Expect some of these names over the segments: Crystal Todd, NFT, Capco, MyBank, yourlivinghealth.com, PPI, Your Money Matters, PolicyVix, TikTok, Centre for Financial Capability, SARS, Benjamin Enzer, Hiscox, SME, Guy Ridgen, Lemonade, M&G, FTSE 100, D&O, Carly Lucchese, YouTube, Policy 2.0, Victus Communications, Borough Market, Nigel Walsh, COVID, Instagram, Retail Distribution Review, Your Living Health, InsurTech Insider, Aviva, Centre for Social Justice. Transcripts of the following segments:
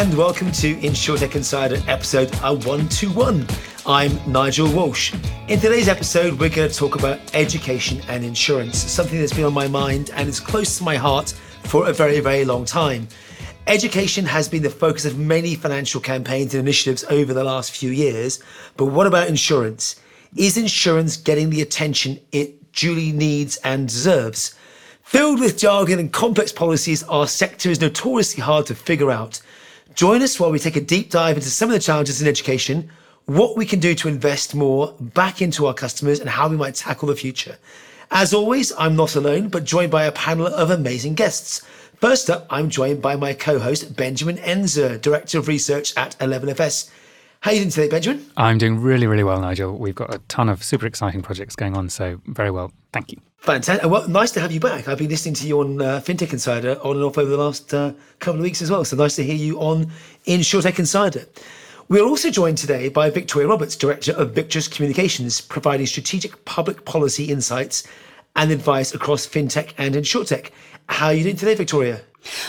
and welcome to InsurTech Insider episode 121. I'm Nigel Walsh. In today's episode, we're going to talk about education and insurance, something that's been on my mind and is close to my heart for a very, very long time. Education has been the focus of many financial campaigns and initiatives over the last few years, but what about insurance? Is insurance getting the attention it duly needs and deserves? Filled with jargon and complex policies, our sector is notoriously hard to figure out. Join us while we take a deep dive into some of the challenges in education, what we can do to invest more back into our customers, and how we might tackle the future. As always, I'm not alone, but joined by a panel of amazing guests. First up, I'm joined by my co-host, Benjamin Enzer, Director of Research at 11FS. How are you doing today, Benjamin? I'm doing really, really well, Nigel. We've got a ton of super exciting projects going on, so very well. Thank you. Fantastic. Well, nice to have you back. I've been listening to you on FinTech Insider on and off over the last couple of weeks as well, so nice to hear you on InsurTech Insider. We're also joined today by Victoria Roberts, Director of Victus Communications, providing strategic public policy insights and advice across fintech and insurtech. How are you doing today, Victoria?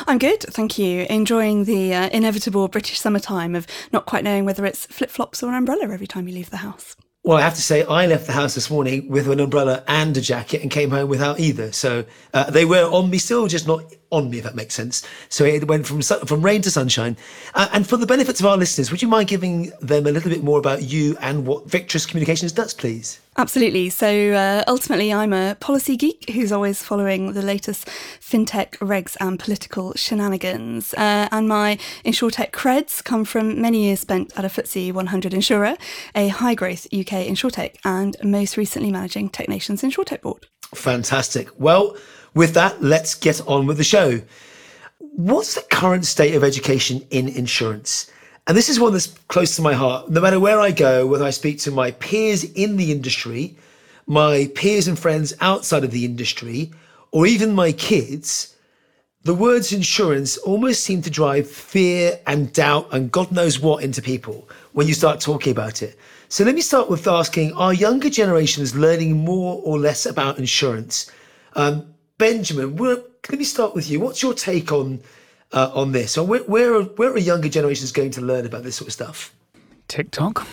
I'm good, thank you. Enjoying the inevitable British summertime of not quite knowing whether it's flip-flops or an umbrella every time you leave the house. Well, I have to say, I left the house this morning with an umbrella and a jacket and came home without either. So they were on me still, just not on me, if that makes sense. So it went from rain to sunshine. And for the benefits of our listeners, would you mind giving them a little bit more about you and what Victus Communications does, please? Absolutely. So ultimately, I'm a policy geek who's always following the latest fintech regs and political shenanigans. And my insurtech creds come from many years spent at a FTSE 100 insurer, a high-growth UK insurtech, and most recently managing TechNation's insurtech board. Fantastic. Well, with that, let's get on with the show. What's the current state of education in insurance? And this is one that's close to my heart. No matter where I go, whether I speak to my peers in the industry, my peers and friends outside of the industry, or even my kids, the words insurance almost seem to drive fear and doubt and God knows what into people when you start talking about it. So let me start with asking, are younger generations learning more or less about insurance? Benjamin, let me start with you. What's your take on this? So where are younger generations going to learn about this sort of stuff? TikTok,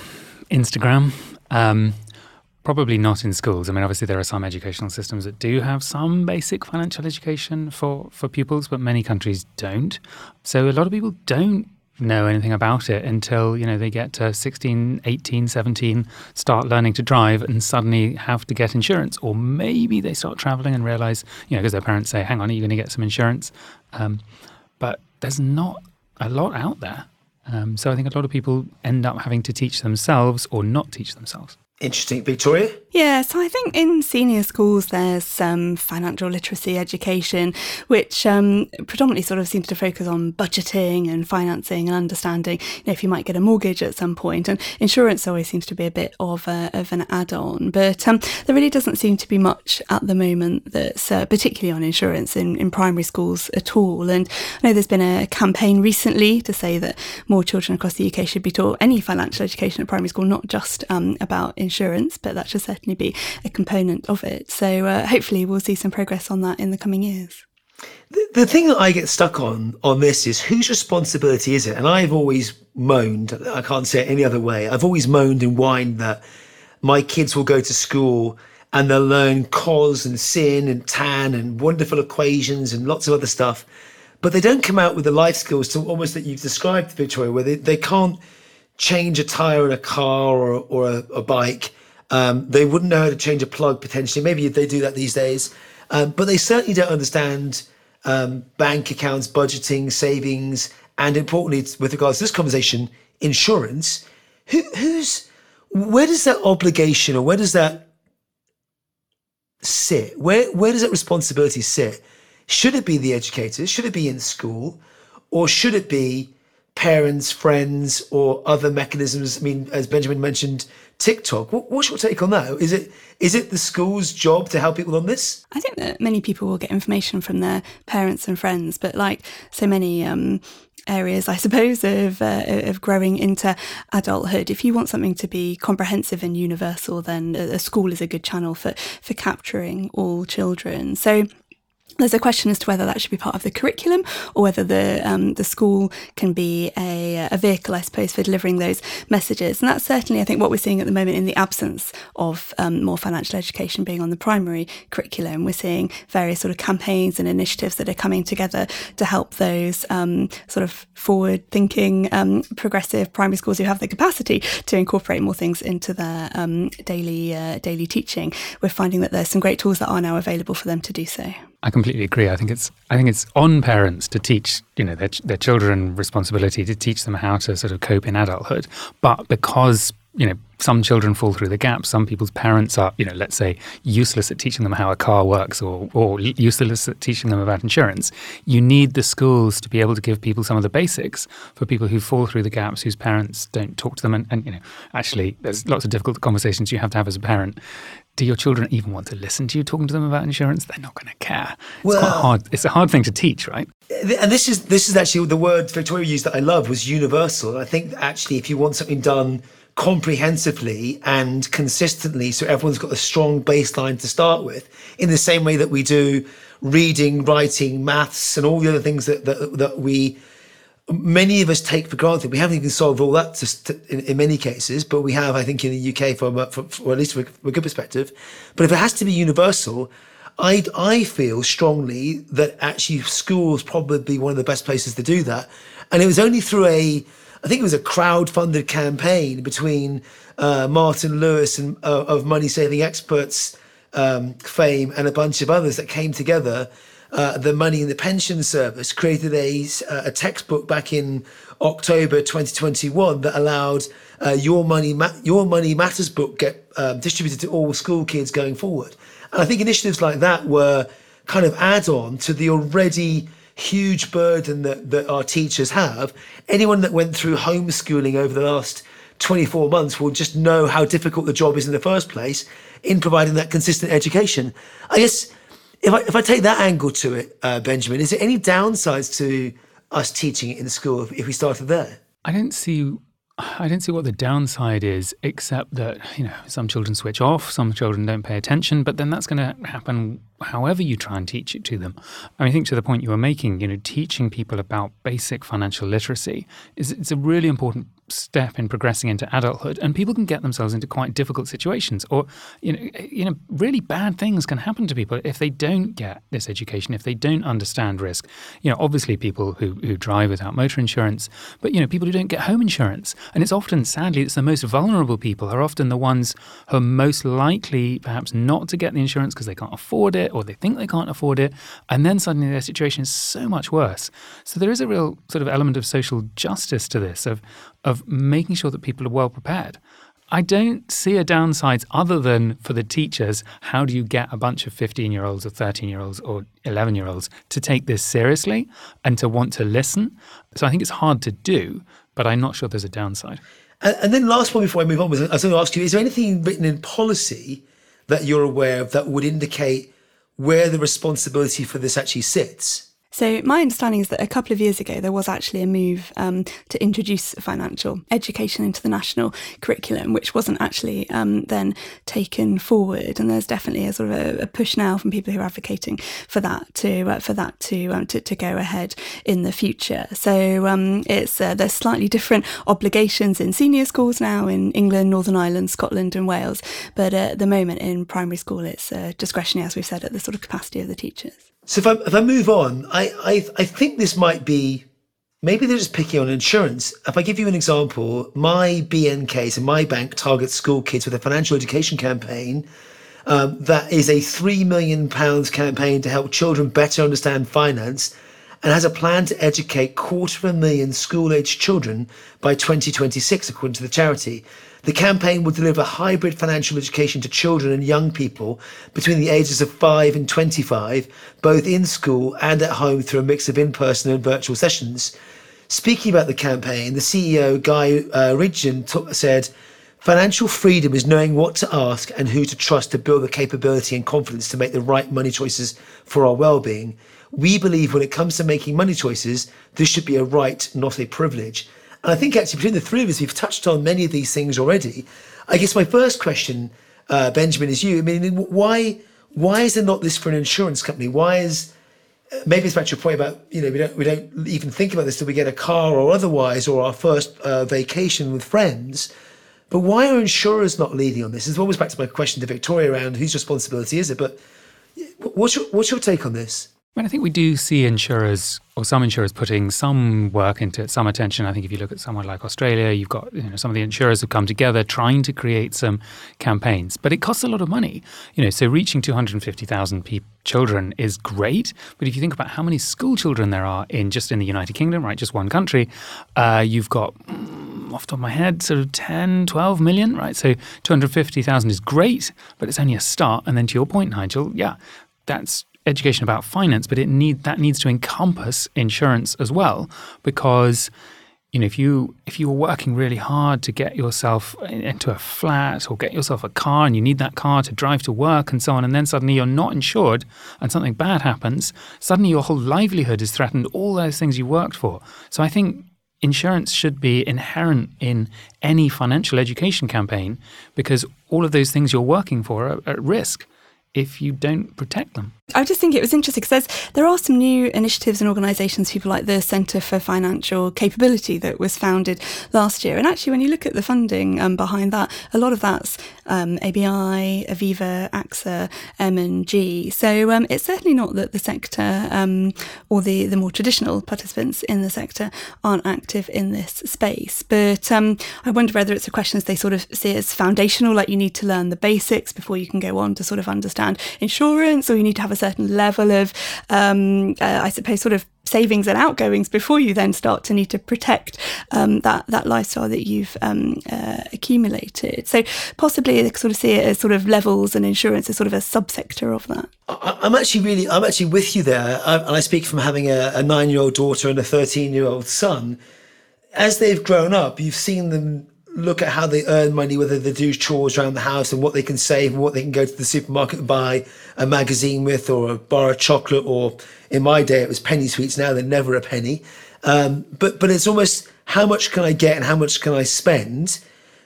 Instagram, probably not in schools. I mean, obviously there are some educational systems that do have some basic financial education for pupils, but many countries don't. So a lot of people don't know anything about it until, you know, they get to 16, 18, 17, start learning to drive and suddenly have to get insurance. Or maybe they start traveling and realize, you know, because their parents say, hang on, are you going to get some insurance? But there's not a lot out there. So I think a lot of people end up having to teach themselves or not teach themselves. Interesting. Victoria? Yeah, so I think in senior schools there's some financial literacy education, which predominantly sort of seems to focus on budgeting and financing and understanding, you know, if you might get a mortgage at some point. And insurance always seems to be a bit of an add-on. But there really doesn't seem to be much at the moment that's particularly on insurance in primary schools at all. And I know there's been a campaign recently to say that more children across the UK should be taught any financial education at primary school, not just about insurance, but that should certainly be a component of it. So hopefully we'll see some progress on that in the coming years. The thing that I get stuck on this is whose responsibility is it? And I've always moaned, I can't say it any other way, I've always moaned and whined that my kids will go to school and they'll learn cos and sin and tan and wonderful equations and lots of other stuff, but they don't come out with the life skills to almost that you've described, Victoria, where they can't change a tyre in a car or a bike. They wouldn't know how to change a plug potentially. Maybe they do that these days, but they certainly don't understand bank accounts, budgeting, savings, and importantly, with regards to this conversation, insurance. Where does that obligation or where does that sit? Where does that responsibility sit? Should it be the educators? Should it be in school, or should it be parents, friends, or other mechanisms? I mean, as Benjamin mentioned, TikTok. What's your take on that? Is it the school's job to help people on this? I think that many people will get information from their parents and friends, but like so many areas, I suppose, of growing into adulthood. If you want something to be comprehensive and universal, then a school is a good channel for capturing all children. So There's a question as to whether that should be part of the curriculum or whether the school can be a vehicle, I suppose, for delivering those messages. And that's certainly, I think, what we're seeing at the moment in the absence of more financial education being on the primary curriculum. We're seeing various sort of campaigns and initiatives that are coming together to help those sort of forward-thinking, progressive primary schools who have the capacity to incorporate more things into their daily teaching. We're finding that there's some great tools that are now available for them to do so. I completely agree. I think it's on parents to teach, their children responsibility, to teach them how to sort of cope in adulthood. But because, some children fall through the gaps, some people's parents are, let's say, useless at teaching them how a car works or useless at teaching them about insurance. You need the schools to be able to give people some of the basics for people who fall through the gaps, whose parents don't talk to them. And actually, there's lots of difficult conversations you have to have as a parent. Do your children even want to listen to you talking to them about insurance? They're not going to care. Well, it's quite hard. It's a hard thing to teach, right? And this is actually the word Victoria used that I love was universal. And I think actually, if you want something done comprehensively and consistently, so everyone's got a strong baseline to start with, in the same way that we do reading, writing, maths, and all the other things that we, many of us, take for granted. We haven't even solved all that in many cases, but we have, I think, in the UK, from at least from a good perspective. But if it has to be universal, I feel strongly that actually schools probably be one of the best places to do that. And it was only through a crowd-funded campaign between Martin Lewis and of Money Saving Experts fame and a bunch of others that came together. The Money in the Pension Service created a textbook back in October 2021 that allowed Your Money Matters book get distributed to all school kids going forward. And I think initiatives like that were kind of add-on to the already huge burden that our teachers have. Anyone that went through homeschooling over the last 24 months will just know how difficult the job is in the first place in providing that consistent education. I guess if I take that angle to it, Benjamin, is there any downsides to us teaching it in school if we started there? I don't see what the downside is, except that, some children switch off, some children don't pay attention, but then that's going to happen however you try and teach it to them. I think to the point you were making, teaching people about basic financial literacy it's a really important step in progressing into adulthood, and people can get themselves into quite difficult situations, or really bad things can happen to people if they don't get this education, if they don't understand risk. Obviously people who drive without motor insurance, but people who don't get home insurance, and it's often, sadly, it's the most vulnerable people are often the ones who are most likely perhaps not to get the insurance because they can't afford it or they think they can't afford it, and then suddenly their situation is so much worse. So there is a real sort of element of social justice to this, of making sure that people are well prepared. I don't see a downside other than for the teachers. How do you get a bunch of 15-year-olds or 13-year-olds or 11-year-olds to take this seriously and to want to listen? So I think it's hard to do, but I'm not sure there's a downside. And then last one before I move on, I was going to ask you, is there anything written in policy that you're aware of that would indicate where the responsibility for this actually sits? So my understanding is that a couple of years ago, there was actually a move to introduce financial education into the national curriculum, which wasn't actually then taken forward. And there's definitely a sort of a push now from people who are advocating for that to go ahead in the future. So it's there's slightly different obligations in senior schools now in England, Northern Ireland, Scotland and Wales. But at the moment in primary school, it's discretionary, as we've said, at the sort of capacity of the teachers. So if I move on, I think this might be, maybe they're just picking on insurance. If I give you an example, my BNK, so MyBank, targets school kids with a financial education campaign that is a £3 million campaign to help children better understand finance, and has a plan to educate 250,000 school-aged children by 2026, according to the charity. The campaign will deliver hybrid financial education to children and young people between the ages of 5 and 25, both in school and at home through a mix of in-person and virtual sessions. Speaking about the campaign, the CEO, Guy Ridgen, said, "Financial freedom is knowing what to ask and who to trust to build the capability and confidence to make the right money choices for our well-being. We believe when it comes to making money choices, this should be a right, not a privilege." And I think actually between the three of us, we've touched on many of these things already. I guess my first question, Benjamin, is you. I mean, why is there not this for an insurance company? Why is maybe it's back to your point about, you know, we don't even think about this till we get a car or otherwise, or our first vacation with friends. But why are insurers not leading on this? It's always back to my question to Victoria around whose responsibility is it? But what's your take on this? I mean, I think we do see insurers, or some insurers, putting some work into it, some attention. I think if you look at somewhere like Australia, you've got, you know, some of the insurers have come together trying to create some campaigns. But it costs a lot of money. You know, so reaching 250,000 children is great. But if you think about how many school children there are in the United Kingdom, right, just one country, you've got, off the top of my head, sort of 10, 12 million, right? So 250,000 is great, but it's only a start. And then to your point, Nigel, yeah, that's education about finance, but that needs to encompass insurance as well, because, you know, if you were working really hard to get yourself into a flat or get yourself a car, and you need that car to drive to work and so on, and then suddenly you're not insured and something bad happens, suddenly your whole livelihood is threatened, all those things you worked for. So I think insurance should be inherent in any financial education campaign, because all of those things you're working for are at risk if you don't protect them. I just think it was interesting because there are some new initiatives and organisations, people like the Centre for Financial Capability that was founded last year. And actually, when you look at the funding behind that, a lot of that's ABI, Aviva, AXA, M&G. So it's certainly not that the sector or the more traditional participants in the sector aren't active in this space. But I wonder whether it's a question as they sort of see it as foundational, like you need to learn the basics before you can go on to sort of understand insurance, or you need to have a certain level of, I suppose, sort of savings and outgoings before you then start to need to protect that lifestyle that you've accumulated. So possibly they sort of see it as sort of levels, and insurance is sort of a subsector of that. I'm actually with you there, and I speak from having a 9-year-old daughter and a 13-year-old son. As they've grown up, you've seen them look at how they earn money, whether they do chores around the house and what they can save and what they can go to the supermarket and buy a magazine with, or a bar of chocolate, or in my day it was penny sweets, now they're never a penny. But it's almost how much can I get and how much can I spend,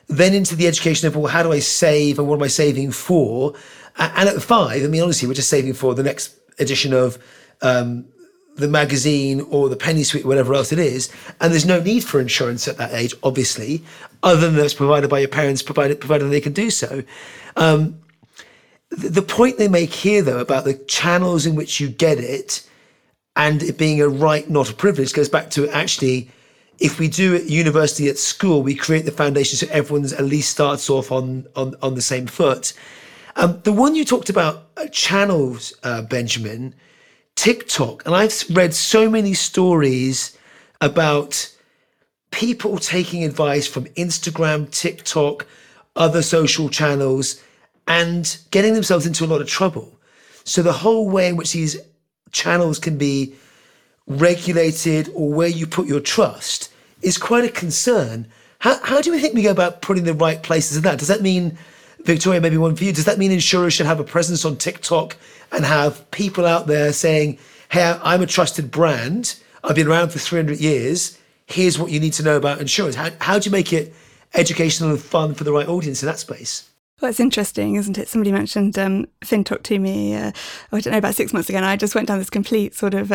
then into the education of, well, how do I save and what am I saving for? And at 5, I mean, honestly, we're just saving for the next edition of the magazine or the penny suite, whatever else it is. And there's no need for insurance at that age, obviously, other than that's provided by your parents, provided they can do so. The point they make here, though, about the channels in which you get it and it being a right, not a privilege, goes back to, actually, if we do at university, at school, we create the foundation so everyone's at least starts off on the same foot. The one you talked about, channels, Benjamin, TikTok, and I've read so many stories about people taking advice from Instagram, TikTok, other social channels, and getting themselves into a lot of trouble. So the whole way in which these channels can be regulated, or where you put your trust, is quite a concern. How do we think we go about putting the right places in that? Does that mean, Victoria, maybe one for you, does that mean insurers should have a presence on TikTok and have people out there saying, hey, I'm a trusted brand, I've been around for 300 years, here's what you need to know about insurance? How do you make it educational and fun for the right audience in that space? Well, it's interesting, isn't it? Somebody mentioned FinTalk to me, I don't know, about 6 months ago, and I just went down this complete sort of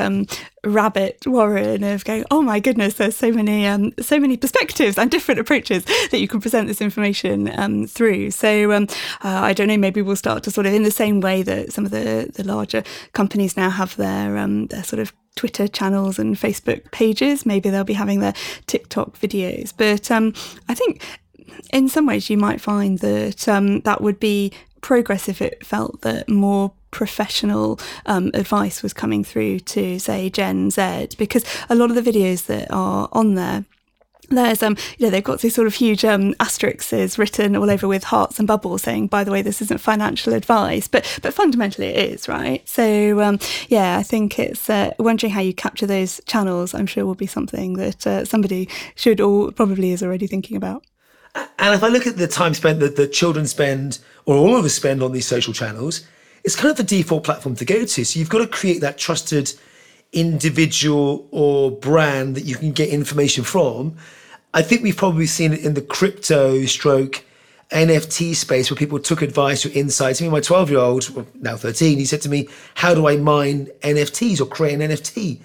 rabbit warren of going, oh my goodness, there's so many perspectives and different approaches that you can present this information through. So I don't know, maybe we'll start to sort of, in the same way that some of the larger companies now have their sort of Twitter channels and Facebook pages, maybe they'll be having their TikTok videos. But I think in some ways you might find that that would be progress if it felt that more professional advice was coming through to, say, Gen Z, because a lot of the videos that are on there, there's you know, they've got these sort of huge asterisks written all over with hearts and bubbles saying, by the way, this isn't financial advice, but fundamentally it is, right? So yeah, I think it's wondering how you capture those channels. I'm sure will be something that somebody should, or probably is already thinking about. And if I look at the time spent that the children spend, or all of us spend, on these social channels, it's kind of the default platform to go to. So you've got to create that trusted individual or brand that you can get information from. I think we've probably seen it in the crypto stroke NFT space where people took advice or insights. I mean, my 12-year-old, well, now 13, he said to me, how do I mine NFTs or create an NFT?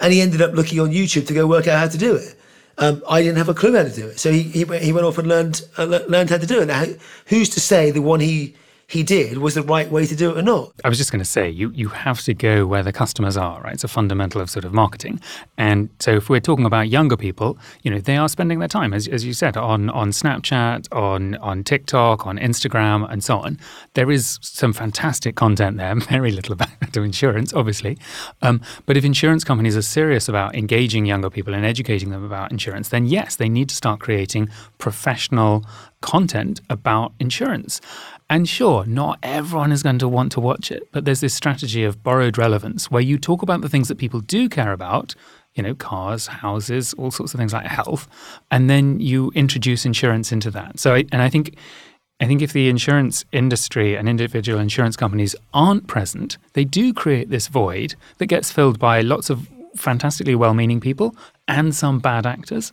And he ended up looking on YouTube to go work out how to do it. I didn't have a clue how to do it. So he went off and learned how to do it. Now, who's to say the one he did was the right way to do it or not? I was just going to say, you have to go where the customers are, right? It's a fundamental of sort of marketing. And so if we're talking about younger people, you know, they are spending their time, as you said, on Snapchat, on TikTok, on Instagram, and so on. There is some fantastic content there, very little about insurance, obviously. But if insurance companies are serious about engaging younger people and educating them about insurance, then yes, they need to start creating professional content about insurance. And sure, not everyone is going to want to watch it, but there's this strategy of borrowed relevance where you talk about the things that people do care about, you know, cars, houses, all sorts of things like health, and then you introduce insurance into that. So, I think if the insurance industry and individual insurance companies aren't present, they do create this void that gets filled by lots of fantastically well-meaning people and some bad actors.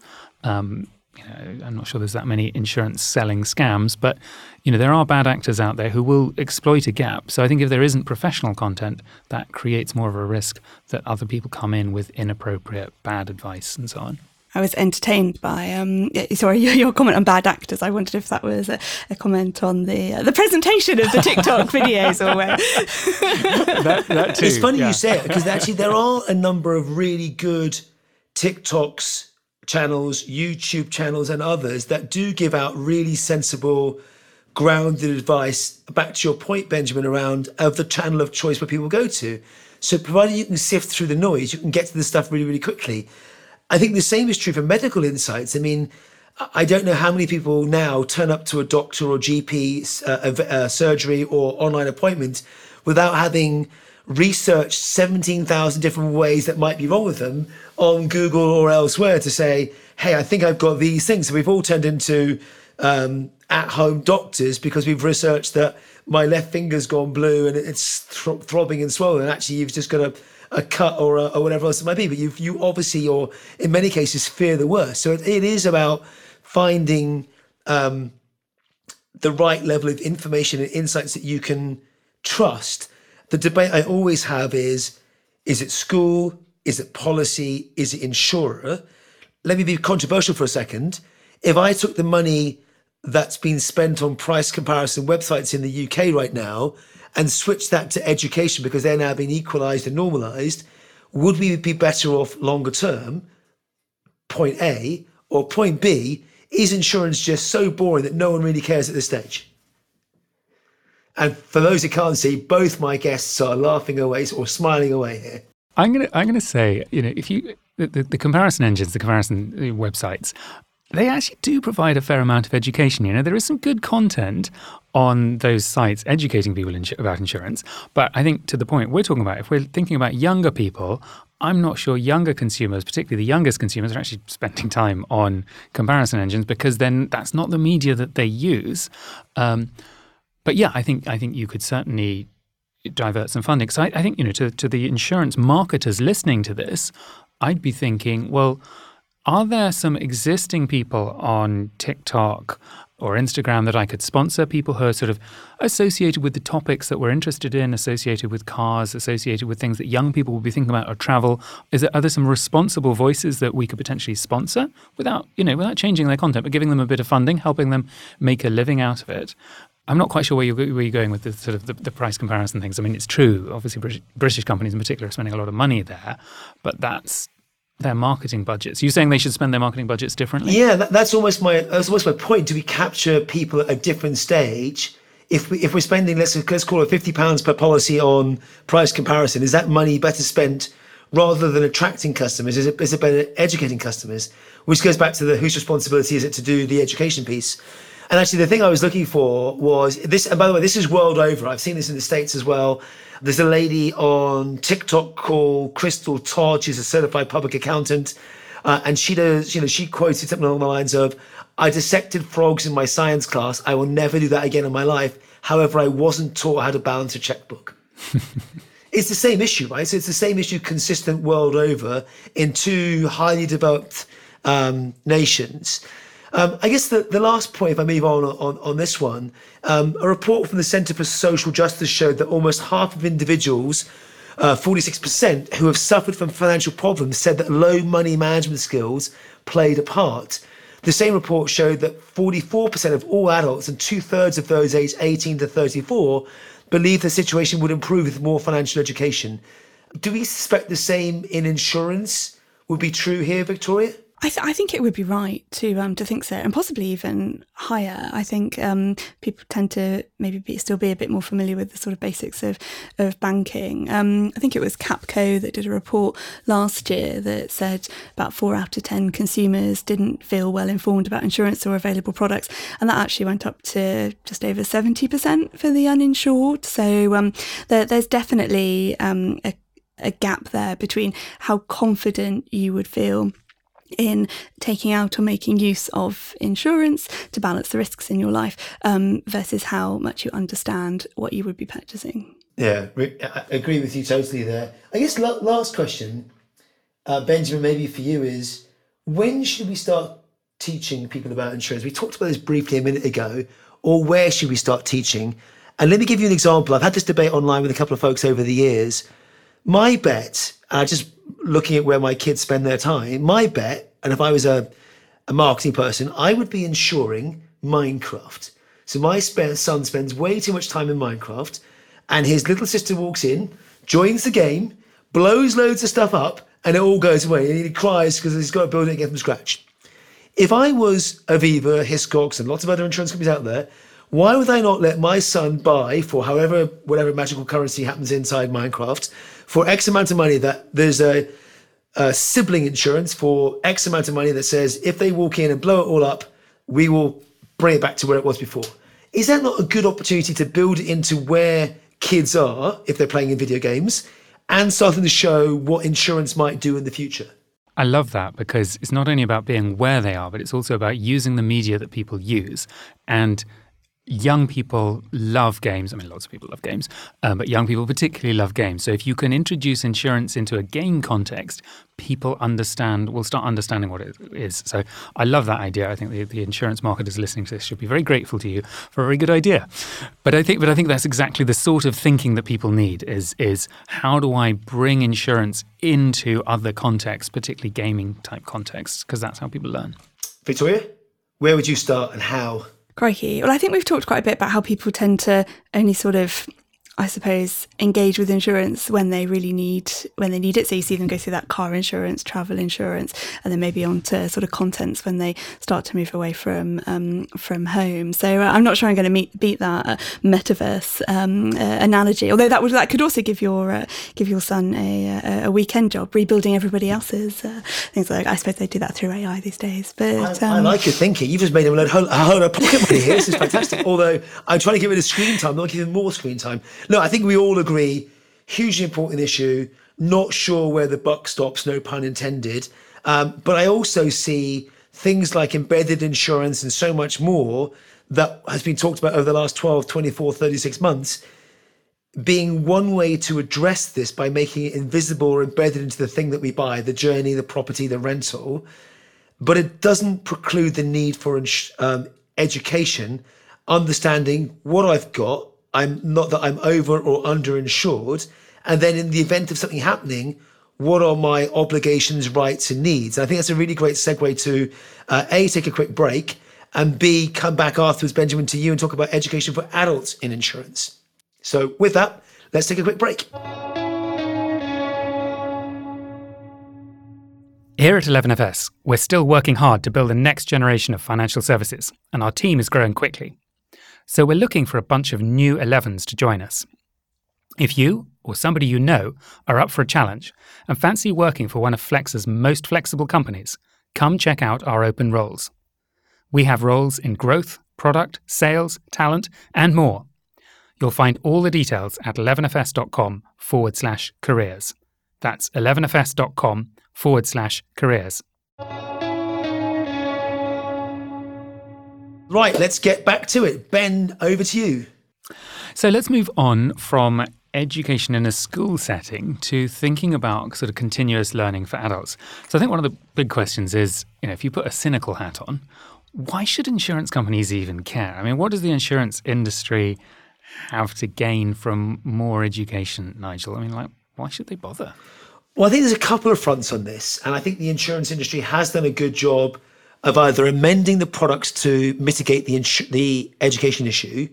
You know, I'm not sure there's that many insurance selling scams, but you know, there are bad actors out there who will exploit a gap. So I think if there isn't professional content, that creates more of a risk that other people come in with inappropriate bad advice and so on. I was entertained by, sorry, your comment on bad actors. I wondered if that was a comment on the presentation of the TikTok videos or where. that too. It's funny you say it, because actually there are a number of really good TikToks channels, YouTube channels and others that do give out really sensible, grounded advice, back to your point, Benjamin, around of the channel of choice where people go to. So provided you can sift through the noise, you can get to the stuff really, really quickly. I think the same is true for medical insights. I mean, I don't know how many people now turn up to a doctor or GP surgery or online appointment without having researched 17,000 different ways that might be wrong with them on Google or elsewhere to say, hey, I think I've got these things. So we've all turned into at-home doctors because we've researched that my left finger's gone blue and it's throbbing and swollen. And actually, you've just got a cut or whatever else it might be. But you obviously, or in many cases, fear the worst. So it is about finding the right level of information and insights that you can trust. The debate I always have is it school? Is it policy? Is it insurer? Let me be controversial for a second. If I took the money that's been spent on price comparison websites in the UK right now and switched that to education because they're now being equalised and normalised, would we be better off longer term? Point A. Or point B, is insurance just so boring that no one really cares at this stage? And for those who can't see, both my guests are laughing away or smiling away here. I'm gonna say, you know, if you the comparison engines, the comparison websites, they actually do provide a fair amount of education. You know, there is some good content on those sites educating people about insurance. But I think to the point we're talking about, if we're thinking about younger people, I'm not sure younger consumers, particularly the youngest consumers, are actually spending time on comparison engines because then that's not the media that they use. But yeah, I think you could certainly divert some funding. So I think, you know, to the insurance marketers listening to this, I'd be thinking, well, are there some existing people on TikTok or Instagram that I could sponsor? People who are sort of associated with the topics that we're interested in, associated with cars, associated with things that young people will be thinking about, or travel. Are there some responsible voices that we could potentially sponsor without changing their content, but giving them a bit of funding, helping them make a living out of it? I'm not quite sure where you're going with the sort of the price comparison things. I mean, it's true. Obviously, British companies in particular are spending a lot of money there, but that's their marketing budgets. You're saying they should spend their marketing budgets differently? Yeah, that's almost my point. Do we capture people at a different stage? If we're spending, let's call it £50 per policy on price comparison, is that money better spent rather than attracting customers? Is it better educating customers? Which goes back to the whose responsibility is it to do the education piece? And actually, the thing I was looking for was this. And by the way, this is world over. I've seen this in the States as well. There's a lady on TikTok called Crystal Todd. She's a certified public accountant. And she does, you know, she quoted something along the lines of, I dissected frogs in my science class. I will never do that again in my life. However, I wasn't taught how to balance a checkbook. It's the same issue, right? So it's the same issue consistent world over in two highly developed nations. I guess the last point, if I move on this one, a report from the Centre for Social Justice showed that almost half of individuals, 46%, who have suffered from financial problems said that low money management skills played a part. The same report showed that 44% of all adults and 2/3 of those aged 18 to 34 believe the situation would improve with more financial education. Do we suspect the same in insurance would be true here, Victoria? I think it would be right to think so, and possibly even higher. I think people tend to maybe still be a bit more familiar with the sort of basics of banking. I think it was Capco that did a report last year that said about 4 out of 10 consumers didn't feel well informed about insurance or available products, and that actually went up to just over 70% for the uninsured. So there's definitely a gap there between how confident you would feel in taking out or making use of insurance to balance the risks in your life versus how much you understand what you would be purchasing. Yeah, I agree with you totally there. I guess last question, Benjamin, maybe for you is, when should we start teaching people about insurance? We talked about this briefly a minute ago, or where should we start teaching? And let me give you an example. I've had this debate online with a couple of folks over the years. My bet, just looking at where my kids spend their time, and if I was a marketing person, I would be insuring Minecraft. So my son spends way too much time in Minecraft, and his little sister walks in, joins the game, blows loads of stuff up, and it all goes away. And he cries because he's got to build it again from scratch. If I was Aviva, Hiscox, and lots of other insurance companies out there, why would I not let my son buy for whatever magical currency happens inside Minecraft for X amount of money, that there's a sibling insurance for X amount of money that says if they walk in and blow it all up, we will bring it back to where it was before? Is that not a good opportunity to build into where kids are if they're playing in video games and starting to show what insurance might do in the future? I love that, because it's not only about being where they are, but it's also about using the media that people use. And young people love games. I mean, lots of people love games, but young people particularly love games. So if you can introduce insurance into a game context, people will start understanding what it is. So I love that idea. I think the insurance market is listening to this should be very grateful to you for a very good idea. But I think that's exactly the sort of thinking that people need is how do I bring insurance into other contexts, particularly gaming type contexts, because that's how people learn. Victoria, where would you start and how? Crikey. Well, I think we've talked quite a bit about how people tend to only sort of, I suppose, engage with insurance when they need it. So you see them go through that car insurance, travel insurance, and then maybe onto sort of contents when they start to move away from home. So I'm not sure I'm going to beat that metaverse analogy. Although that could also give your son a weekend job, rebuilding everybody else's things. Like, I suppose they do that through AI these days. But I like your thinking. You've just made him learn a whole lot of pocket money here. This is fantastic. Although I'm trying to get rid of screen time, not give him more screen time. No, I think we all agree, hugely important issue, not sure where the buck stops, no pun intended. But I also see things like embedded insurance and so much more that has been talked about over the last 12, 24, 36 months being one way to address this by making it invisible or embedded into the thing that we buy, the journey, the property, the rental. But it doesn't preclude the need for education, understanding what I've got, I'm over or underinsured. And then in the event of something happening, what are my obligations, rights and needs? And I think that's a really great segue to A, take a quick break, and B, come back afterwards, Benjamin, to you and talk about education for adults in insurance. So with that, let's take a quick break. Here at 11FS, we're still working hard to build the next generation of financial services, and our team is growing quickly. So we're looking for a bunch of new 11s to join us. If you, or somebody you know, are up for a challenge and fancy working for one of Flex's most flexible companies, come check out our open roles. We have roles in growth, product, sales, talent, and more. You'll find all the details at 11fs.com/careers. That's 11fs.com/careers. Right, let's get back to it. Ben, over to you. So let's move on from education in a school setting to thinking about sort of continuous learning for adults. So I think one of the big questions is, you know, if you put a cynical hat on, Why should insurance companies even care? I mean, what does the insurance industry have to gain from more education, Nigel? I mean, like, why should they bother? Well, I think there's a couple of fronts on this. And I think the insurance industry has done a good job of either amending the products to mitigate the education issue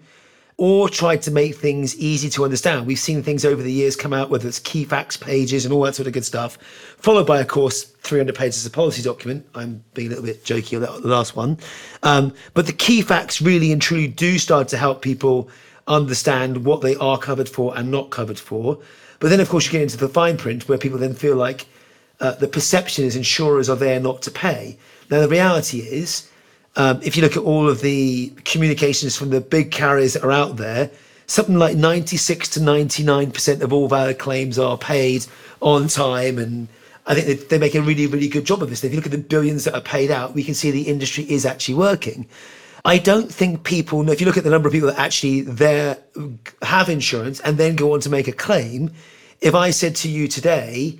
or tried to make things easy to understand. We've seen things over the years come out, whether it's key facts pages and all that sort of good stuff, followed by, of course, 300 pages of policy document. I'm being a little bit jokey about the last one. But the key facts really and truly do start to help people understand what they are covered for and not covered for. But then, of course, you get into the fine print where people then feel like the perception is insurers are there not to pay. Now, the reality is, if you look at all of the communications from the big carriers that are out there, something like 96 to 99% of all valid claims are paid on time. And I think they make a really, really good job of this. If you look at the billions that are paid out, we can see the industry is actually working. I don't think people know, if you look at the number of people that actually have insurance and then go on to make a claim, if I said to you today,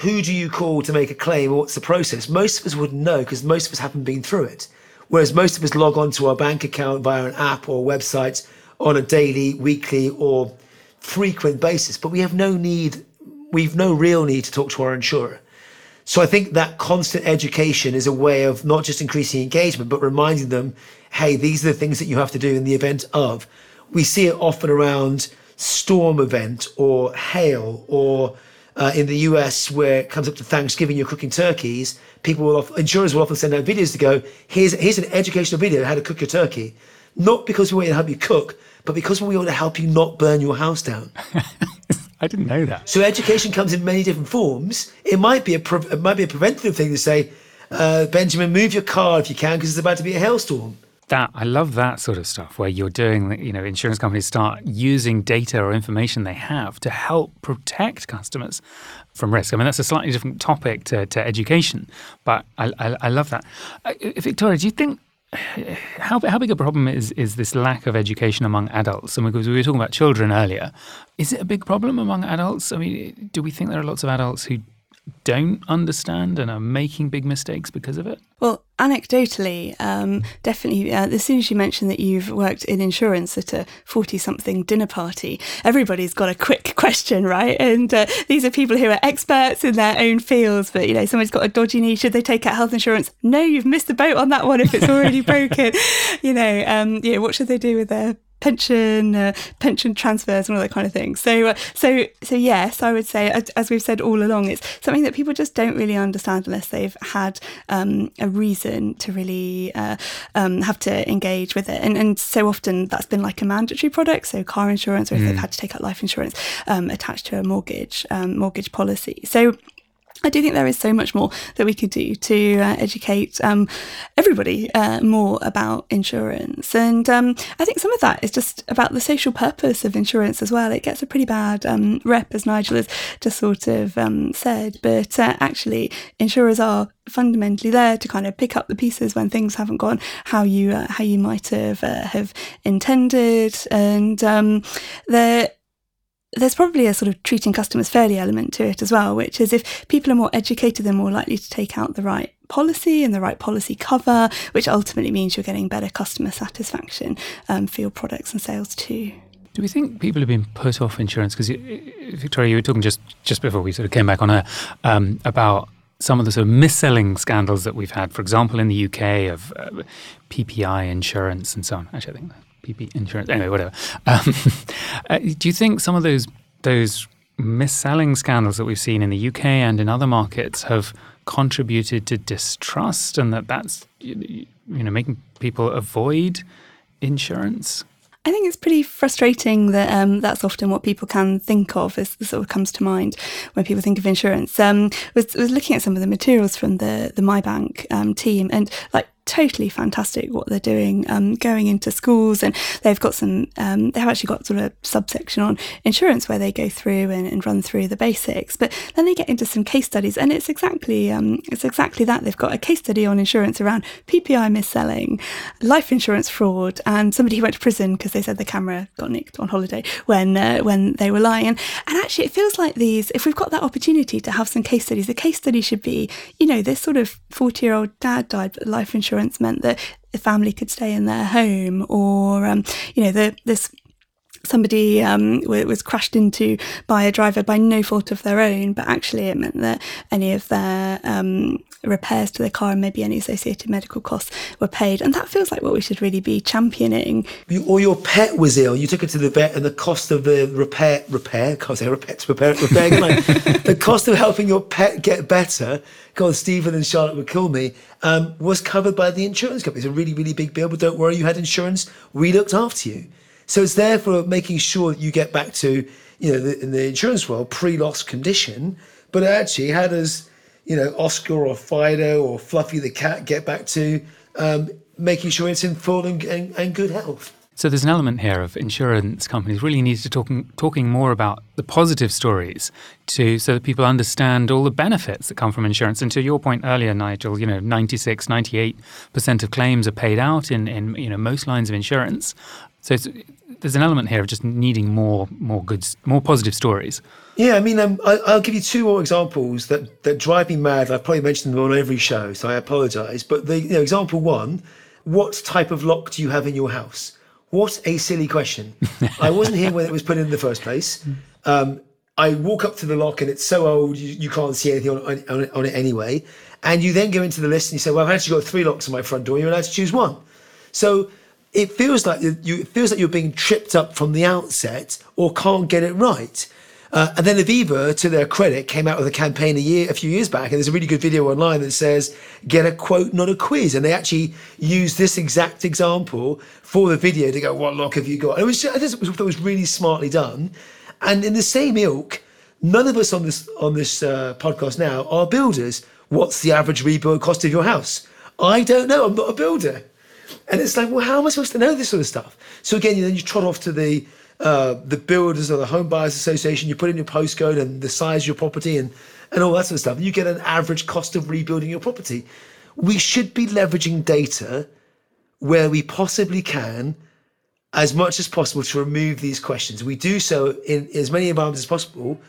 who do you call to make a claim? What's the process? Most of us wouldn't know because most of us haven't been through it. Whereas most of us log on to our bank account via an app or website on a daily, weekly or frequent basis. But we have no need, we've no real need to talk to our insurer. So I think that constant education is a way of not just increasing engagement, but reminding them, hey, these are the things that you have to do in the event of. We see it often around storm event or hail or in the US, where it comes up to Thanksgiving, you're cooking turkeys, insurers will often send out videos to go, here's an educational video on how to cook your turkey. Not because we want to help you cook, but because we want to help you not burn your house down. I didn't know that. So education comes in many different forms. It might be a preventative thing to say, Benjamin, move your car if you can, because it's about to be a hailstorm. I love that sort of stuff where you're doing, you know, insurance companies start using data or information they have to help protect customers from risk. I mean, that's a slightly different topic to education, but I love that. Victoria, do you think, how big a problem is this lack of education among adults? And because we were talking about children earlier, is it a big problem among adults? I mean, do we think there are lots of adults who don't understand and are making big mistakes because of it? Well, anecdotally, definitely, as soon as you mentioned that you've worked in insurance at a 40-something dinner party, everybody's got a quick question, right? And these are people who are experts in their own fields, but, you know, somebody's got a dodgy knee, should they take out health insurance? No, you've missed the boat on that one if it's already broken. You know, what should they do with their pension transfers and all that kind of thing. So yes, I would say, as we've said all along, it's something that people just don't really understand unless they've had a reason to really have to engage with it. And so often that's been like a mandatory product, so car insurance, or if they've had to take out life insurance attached to a mortgage policy. So I do think there is so much more that we could do to educate everybody more about insurance. And I think some of that is just about the social purpose of insurance as well. It gets a pretty bad rep, as Nigel has just sort of said. But actually, insurers are fundamentally there to kind of pick up the pieces when things haven't gone how you might have intended. And there's probably a sort of treating customers fairly element to it as well, which is if people are more educated, they're more likely to take out the right policy and the right policy cover, which ultimately means you're getting better customer satisfaction for your products and sales too. Do we think people have been put off insurance? Because, Victoria, you were talking just before we sort of came back on air about some of the sort of mis-selling scandals that we've had, for example, in the UK of PPI insurance and so on. Actually, I think PP insurance, anyway, whatever. Do you think some of those mis-selling scandals that we've seen in the UK and in other markets have contributed to distrust, and that's making people avoid insurance? I think it's pretty frustrating that that's often what people can think of, as sort of comes to mind when people think of insurance. I was looking at some of the materials from the MyBank team, and totally fantastic what they're doing, going into schools, and they've got they've actually got sort of a subsection on insurance where they go through and run through the basics, but then they get into some case studies, and it's exactly that. They've got a case study on insurance around PPI mis-selling, life insurance fraud, and somebody who went to prison because they said the camera got nicked on holiday when they were lying. And actually, it feels like if we've got that opportunity to have some case studies, the case study should be, this sort of 40-year-old dad died, but life insurance insurance meant that the family could stay in their home, or somebody was crashed into by a driver by no fault of their own, but actually it meant that any of their repairs to their car and maybe any associated medical costs were paid. And that feels like what we should really be championing. Or your pet was ill, you took it to the vet, and the cost of the the cost of helping your pet get better, God, Stephen and Charlotte would kill me, was covered by the insurance company. It's a really, really big bill, but don't worry, you had insurance, we looked after you. So it's there for making sure you get back to, in the insurance world, pre-loss condition. But actually, how does, Oscar or Fido or Fluffy the cat get back to making sure it's in full and good health? So there's an element here of insurance companies really need to talking more about the positive stories so that people understand all the benefits that come from insurance. And to your point earlier, Nigel, 96, 98% of claims are paid out in most lines of insurance. So there's an element here of just needing more goods, more positive stories. Yeah, I'll give you two more examples that drive me mad. I've probably mentioned them on every show, so I apologise. But the example one, what type of lock do you have in your house? What a silly question. I wasn't here when it was put in the first place. I walk up to the lock and it's so old, you can't see anything on it anyway. And you then go into the list and you say, well, I've actually got 3 locks on my front door. You're allowed to choose one. So it feels like you're being tripped up from the outset or can't get it right. And then Aviva, to their credit, came out with a campaign a few years back, and there's a really good video online that says, get a quote, not a quiz. And they actually used this exact example for the video to go, what lock have you got? And it was really smartly done. And in the same ilk, none of us on this podcast now are builders. What's the average rebuild cost of your house? I don't know. I'm not a builder. And it's like, well, how am I supposed to know this sort of stuff? So again, then you trot off to the builders or the home buyers association, you put in your postcode and the size of your property and all that sort of stuff. And you get an average cost of rebuilding your property. We should be leveraging data where we possibly can, as much as possible, to remove these questions. We do so in as many environments as possible.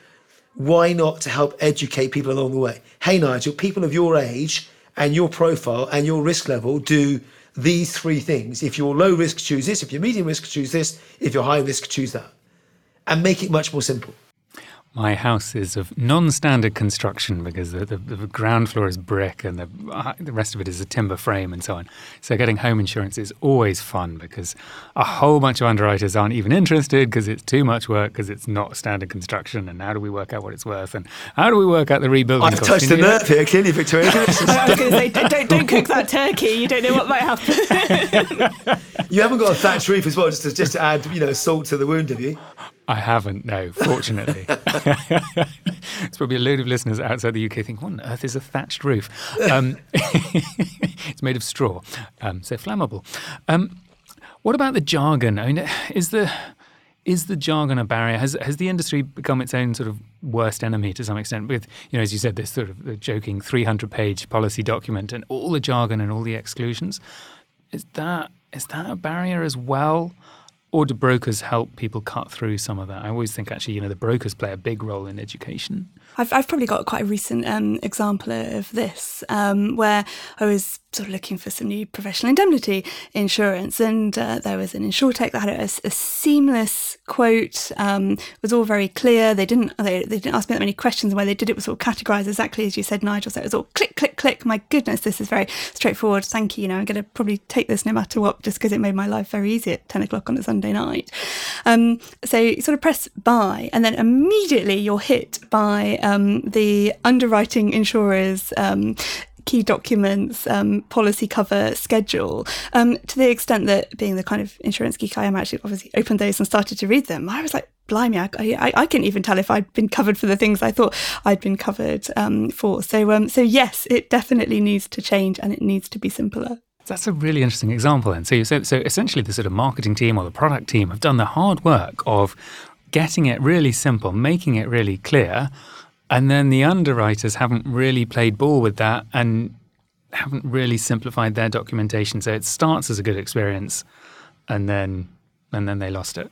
Why not to help educate people along the way? Hey, Nigel, people of your age and your profile and your risk level do these 3 things. If you're low risk, choose this. If you're medium risk, choose this. If you're high risk, choose that. And make it much more simple. My house is of non-standard construction because the ground floor is brick and the rest of it is a timber frame and so on. So getting home insurance is always fun because a whole bunch of underwriters aren't even interested because it's too much work because it's not standard construction. And how do we work out what it's worth? And how do we work out the rebuilding cost? I've touched the nerve here, clearly, Victoria. I was going to say, don't cook that turkey. You don't know what might happen. You haven't got a thatched roof as well, just to add salt to the wound, have you? I haven't, no, fortunately. It's probably a load of listeners outside the UK think, what on earth is a thatched roof? It's made of straw, so flammable. What about the jargon? Is the jargon a barrier? Has the industry become its own sort of worst enemy to some extent with, as you said, this sort of the joking 300-page policy document and all the jargon and all the exclusions? Is that a barrier as well? Or do brokers help people cut through some of that? I always think, actually, the brokers play a big role in education. I've probably got quite a recent example of this, where I was sort of looking for some new professional indemnity insurance, and there was an InsurTech that had a seamless quote. It was all very clear. They didn't ask me that many questions, and where they did it was all categorised exactly as you said, Nigel. So it was all click, click, click. My goodness, this is very straightforward. Thank you. I'm going to probably take this no matter what, just because it made my life very easy at 10 o'clock on a Sunday night. So you sort of press buy, and then immediately you're hit by the underwriting insurers. Key documents, policy cover, schedule, to the extent that, being the kind of insurance geek I am, actually obviously opened those and started to read them. I was like, blimey, I couldn't even tell if I'd been covered for the things I thought I'd been covered for. So yes, it definitely needs to change and it needs to be simpler. That's a really interesting example then. So essentially the sort of marketing team or the product team have done the hard work of getting it really simple, making it really clear. And then the underwriters haven't really played ball with that and haven't really simplified their documentation. So it starts as a good experience and then they lost it.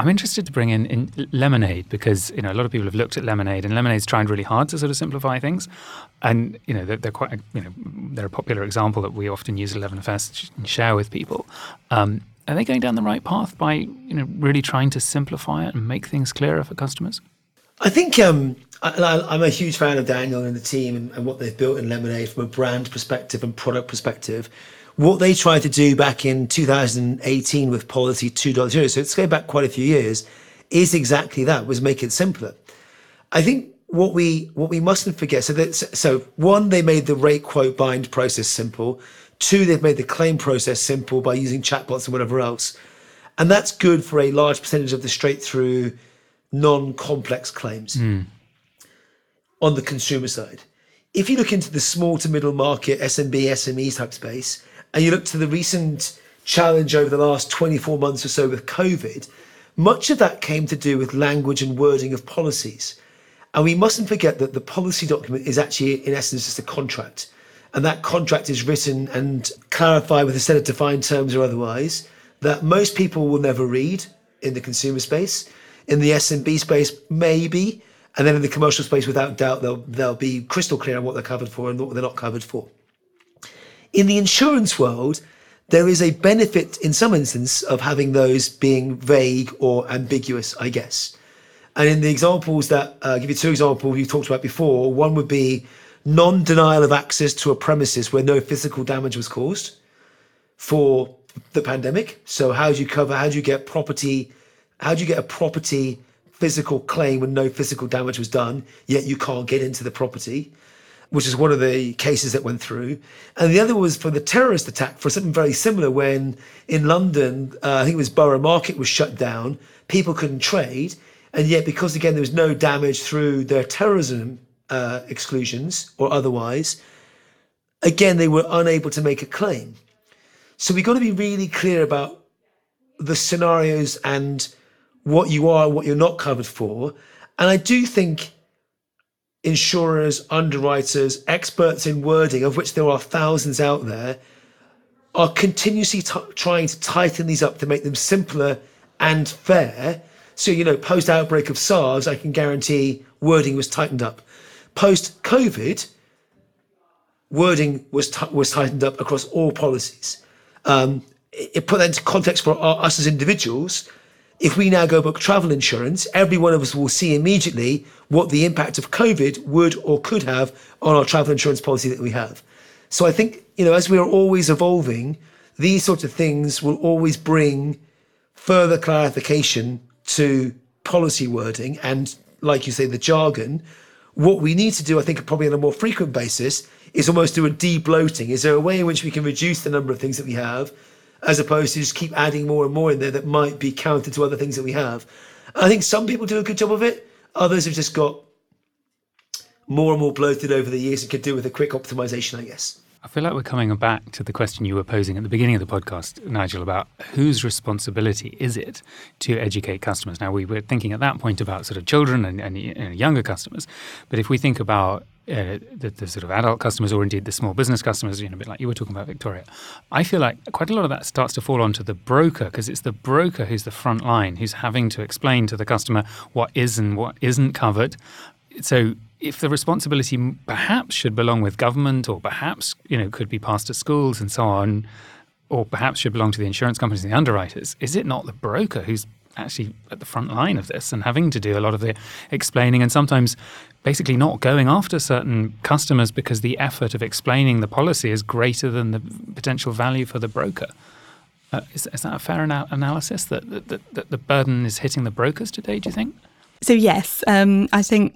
I'm interested to bring in Lemonade, because a lot of people have looked at Lemonade, and Lemonade's tried really hard to sort of simplify things. And they're quite they're a popular example that we often use at 11FS and share with people. Are they going down the right path by really trying to simplify it and make things clearer for customers? I think I'm a huge fan of Daniel and the team and what they've built in Lemonade from a brand perspective and product perspective. What they tried to do back in 2018 with Policy 2.0, so it's going back quite a few years, is exactly that, was make it simpler. I think what we mustn't forget, so one, they made the rate quote bind process simple. Two, they've made the claim process simple by using chatbots and whatever else. And that's good for a large percentage of the straight-through non-complex claims on the consumer side. If you look into the small to middle market, SMB, SME type space, and you look to the recent challenge over the last 24 months or so with COVID, much of that came to do with language and wording of policies. And we mustn't forget that the policy document is actually, in essence, just a contract. And that contract is written and clarified with a set of defined terms or otherwise that most people will never read in the consumer space. In the SMB space, maybe. And then in the commercial space, without doubt, they'll be crystal clear on what they're covered for and what they're not covered for. In the insurance world, there is a benefit in some instance of having those being vague or ambiguous, I guess. And in the examples that, I'll give you two examples you talked about before. One would be non-denial of access to a premises where no physical damage was caused for the pandemic. So how do you get a property physical claim when no physical damage was done, yet you can't get into the property, which is one of the cases that went through. And the other was for the terrorist attack, for something very similar, when in London, I think it was Borough Market was shut down, people couldn't trade, and yet because, again, there was no damage through their terrorism exclusions or otherwise, again, they were unable to make a claim. So we've got to be really clear about the scenarios and what you are and what you're not covered for. And I do think insurers, underwriters, experts in wording, of which there are thousands out there, are continuously trying to tighten these up to make them simpler and fair. So, post-outbreak of SARS, I can guarantee wording was tightened up. Post-COVID, wording was tightened up across all policies. It put that into context for us as individuals. If we now go book travel insurance, every one of us will see immediately what the impact of COVID would or could have on our travel insurance policy that we have. So I think, as we are always evolving, these sorts of things will always bring further clarification to policy wording. And like you say, the jargon, what we need to do, I think probably on a more frequent basis, is almost do a de-bloating. Is there a way in which we can reduce the number of things that we have, as opposed to just keep adding more and more in there that might be counter to other things that we have? I think some people do a good job of it. Others have just got more and more bloated over the years and could do with a quick optimization, I guess. I feel like we're coming back to the question you were posing at the beginning of the podcast, Nigel, about whose responsibility is it to educate customers? Now, we were thinking at that point about sort of children and younger customers. But if we think about the sort of adult customers, or indeed the small business customers, a bit like you were talking about, Victoria, I feel like quite a lot of that starts to fall onto the broker, because it's the broker who's the front line, who's having to explain to the customer what is and what isn't covered. So if the responsibility perhaps should belong with government, or perhaps could be passed to schools and so on, or perhaps should belong to the insurance companies and the underwriters, is it not the broker who's actually at the front line of this and having to do a lot of the explaining, and sometimes basically not going after certain customers because the effort of explaining the policy is greater than the potential value for the broker? Is that a fair analysis, that the burden is hitting the brokers today, do you think? So yes, I think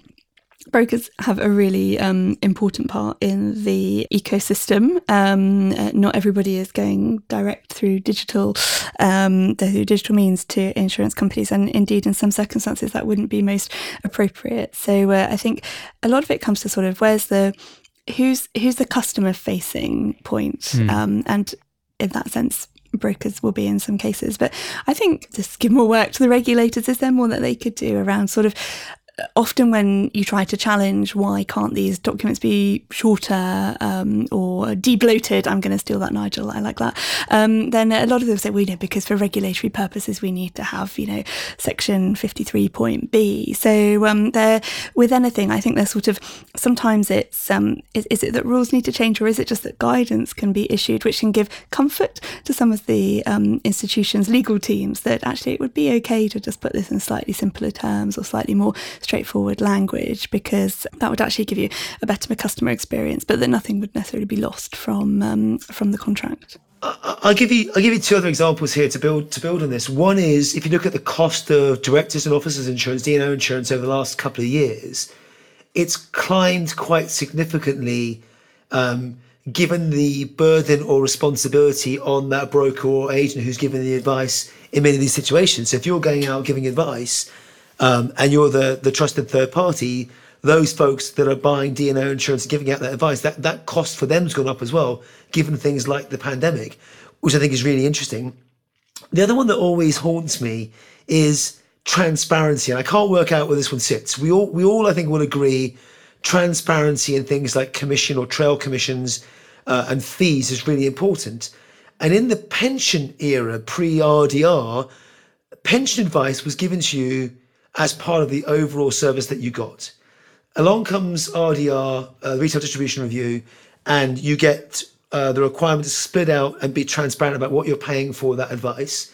brokers have a really important part in the ecosystem. Not everybody is going direct through digital means to insurance companies, and indeed in some circumstances that wouldn't be most appropriate. So I think a lot of it comes to sort of who's the customer facing point, and in that sense brokers will be in some cases. But I think just give more work to the regulators. Is there more that they could do around sort of often when you try to challenge why can't these documents be shorter or debloated, I'm going to steal that, Nigel, I like that, then a lot of them say, well, you know, because for regulatory purposes we need to have, you know, section 53.b. So they're, with anything, I think they're sort of, sometimes it's, is it that rules need to change, or is it just that guidance can be issued, which can give comfort to some of the institutions' legal teams that actually it would be okay to just put this in slightly simpler terms or slightly more straightforward language, because that would actually give you a better customer experience, but that nothing would necessarily be lost from the contract. I'll give you two other examples here to build on this. One is, if you look at the cost of directors and officers insurance, D&O insurance, over the last couple of years, it's climbed quite significantly, given the burden or responsibility on that broker or agent who's giving the advice in many of these situations. So if you're going out giving advice, and you're the trusted third party, those folks that are buying D&O insurance and giving out that advice, that cost for them has gone up as well, given things like the pandemic, which I think is really interesting. The other one that always haunts me is transparency, and I can't work out where this one sits. We all I think will agree transparency in things like commission or trail commissions and fees is really important. And in the pension era, pre-RDR, pension advice was given to you as part of the overall service that you got. Along comes RDR, Retail Distribution Review, and you get the requirement to split out and be transparent about what you're paying for that advice.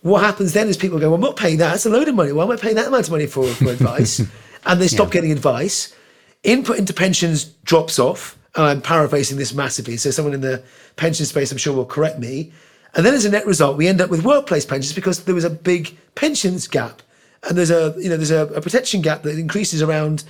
What happens then is people go, well, I'm not paying that, it's a load of money. Why am I paying that amount of money for advice? And they stop getting advice. Input into pensions drops off, and I'm paraphrasing this massively, so someone in the pension space, I'm sure, will correct me. And then as a net result, we end up with workplace pensions because there was a big pensions gap, and there's a protection gap that increases around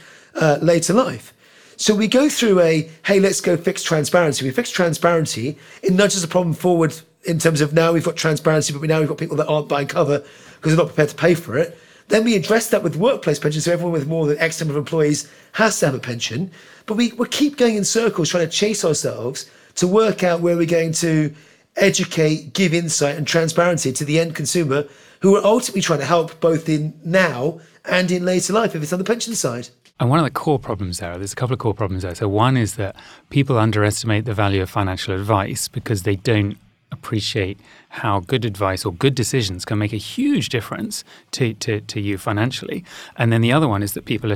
later life. So we go through a, hey, let's go fix transparency. We fix transparency. It nudges the problem forward in terms of now we've got transparency, but now we've got people that aren't buying cover because they're not prepared to pay for it. Then we address that with workplace pensions, so everyone with more than X number of employees has to have a pension. But we keep going in circles, trying to chase ourselves to work out where we're going to educate, give insight and transparency to the end consumer, who are ultimately trying to help both in now and in later life if it's on the pension side. And one of the core problems there, there's a couple of core problems there. So one is that people underestimate the value of financial advice because they don't appreciate how good advice or good decisions can make a huge difference to you financially. And then the other one is that people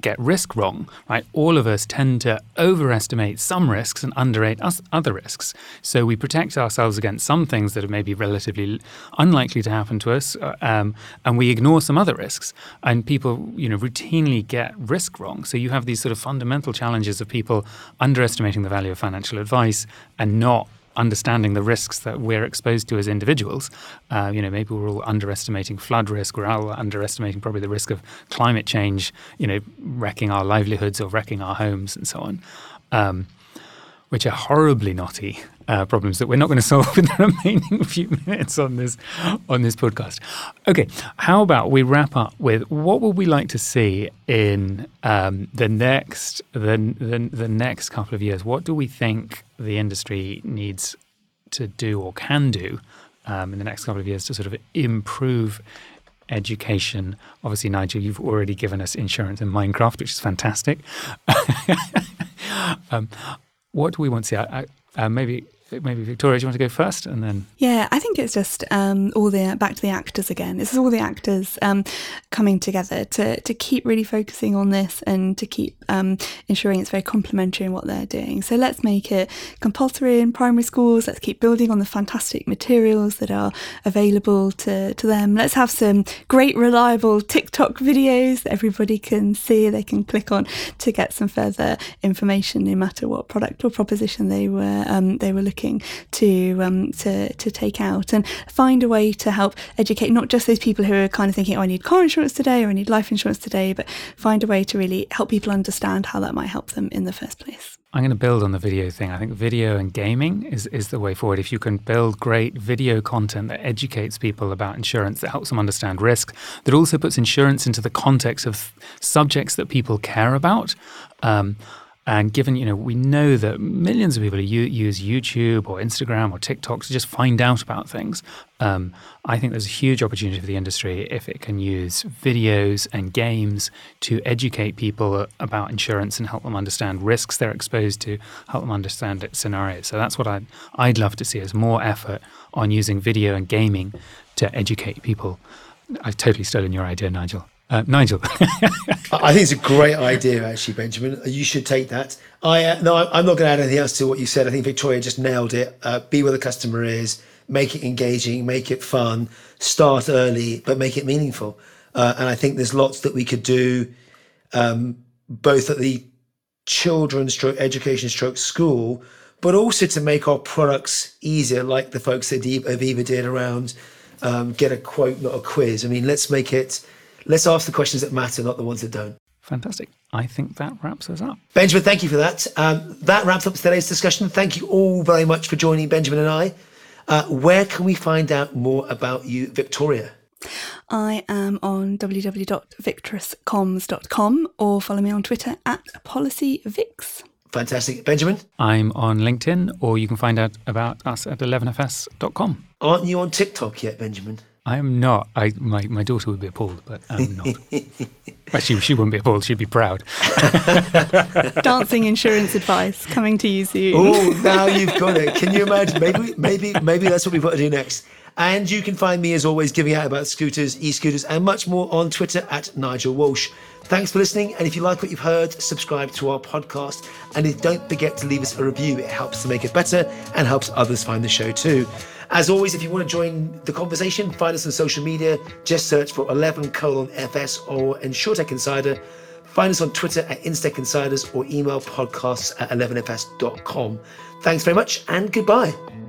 get risk wrong, right? All of us tend to overestimate some risks and underrate other risks. So we protect ourselves against some things that are maybe relatively unlikely to happen to us, and we ignore some other risks. And people, you know, routinely get risk wrong. So you have these sort of fundamental challenges of people underestimating the value of financial advice and not understanding the risks that we're exposed to as individuals. You know, maybe we're all underestimating flood risk. We're all underestimating probably the risk of climate change, you know, wrecking our livelihoods or wrecking our homes and so on, which are horribly knotty problems that we're not going to solve in the remaining few minutes on this podcast. Okay, how about we wrap up with what would we like to see in the next couple of years? What do we think the industry needs to do or can do in the next couple of years to sort of improve education? Obviously, Nigel, you've already given us insurance in Minecraft, which is fantastic. What do we want to see? Maybe Victoria, do you want to go first? And then I think it's just back to the actors again. This is all the actors coming together to keep really focusing on this and to keep ensuring it's very complementary in what they're doing. So let's make it compulsory in primary schools. Let's keep building on the fantastic materials that are available to them. Let's have some great reliable TikTok videos that everybody can see, they can click on to get some further information, no matter what product or proposition they were looking to take out, and find a way to help educate not just those people who are kind of thinking, oh, I need car insurance today or I need life insurance today, but find a way to really help people understand how that might help them in the first place. I'm going to build on the video thing. I think video and gaming is the way forward. If you can build great video content that educates people about insurance, that helps them understand risk, that also puts insurance into the context of subjects that people care about, And given, you know, we know that millions of people use YouTube or Instagram or TikTok to just find out about things. I think there's a huge opportunity for the industry if it can use videos and games to educate people about insurance and help them understand risks they're exposed to, help them understand scenarios. So that's what I'd love to see, is more effort on using video and gaming to educate people. I've totally stolen your idea, Nigel. I think it's a great idea, actually, Benjamin. You should take that. I'm not going to add anything else to what you said. I think Victoria just nailed it. Be where the customer is, make it engaging, make it fun, start early, but make it meaningful. And I think there's lots that we could do, both at the children's education school, but also to make our products easier, like the folks at Aviva did around get a quote, not a quiz. I mean, let's ask the questions that matter, not the ones that don't. Fantastic. I think that wraps us up. Benjamin, thank you for that. That wraps up today's discussion. Thank you all very much for joining Benjamin and I. Where can we find out more about you, Victoria? I am on www.victuscomms.com or follow me on Twitter @PolicyVix. Fantastic. Benjamin? I'm on LinkedIn, or you can find out about us at 11fs.com. Aren't you on TikTok yet, Benjamin? I am not. My daughter would be appalled, but I'm not. Actually, she wouldn't be appalled. She'd be proud. Dancing insurance advice coming to you soon. Oh, now you've got it. Can you imagine? Maybe that's what we've got to do next. And you can find me, as always, giving out about scooters, e-scooters, and much more on Twitter @NigelWalsh. Thanks for listening. And if you like what you've heard, subscribe to our podcast. And don't forget to leave us a review. It helps to make it better and helps others find the show too. As always, if you want to join the conversation, find us on social media. Just search for 11:FS or InsurTech Insider. Find us on Twitter @InstechInsiders or email podcasts@11fs.com. Thanks very much and goodbye.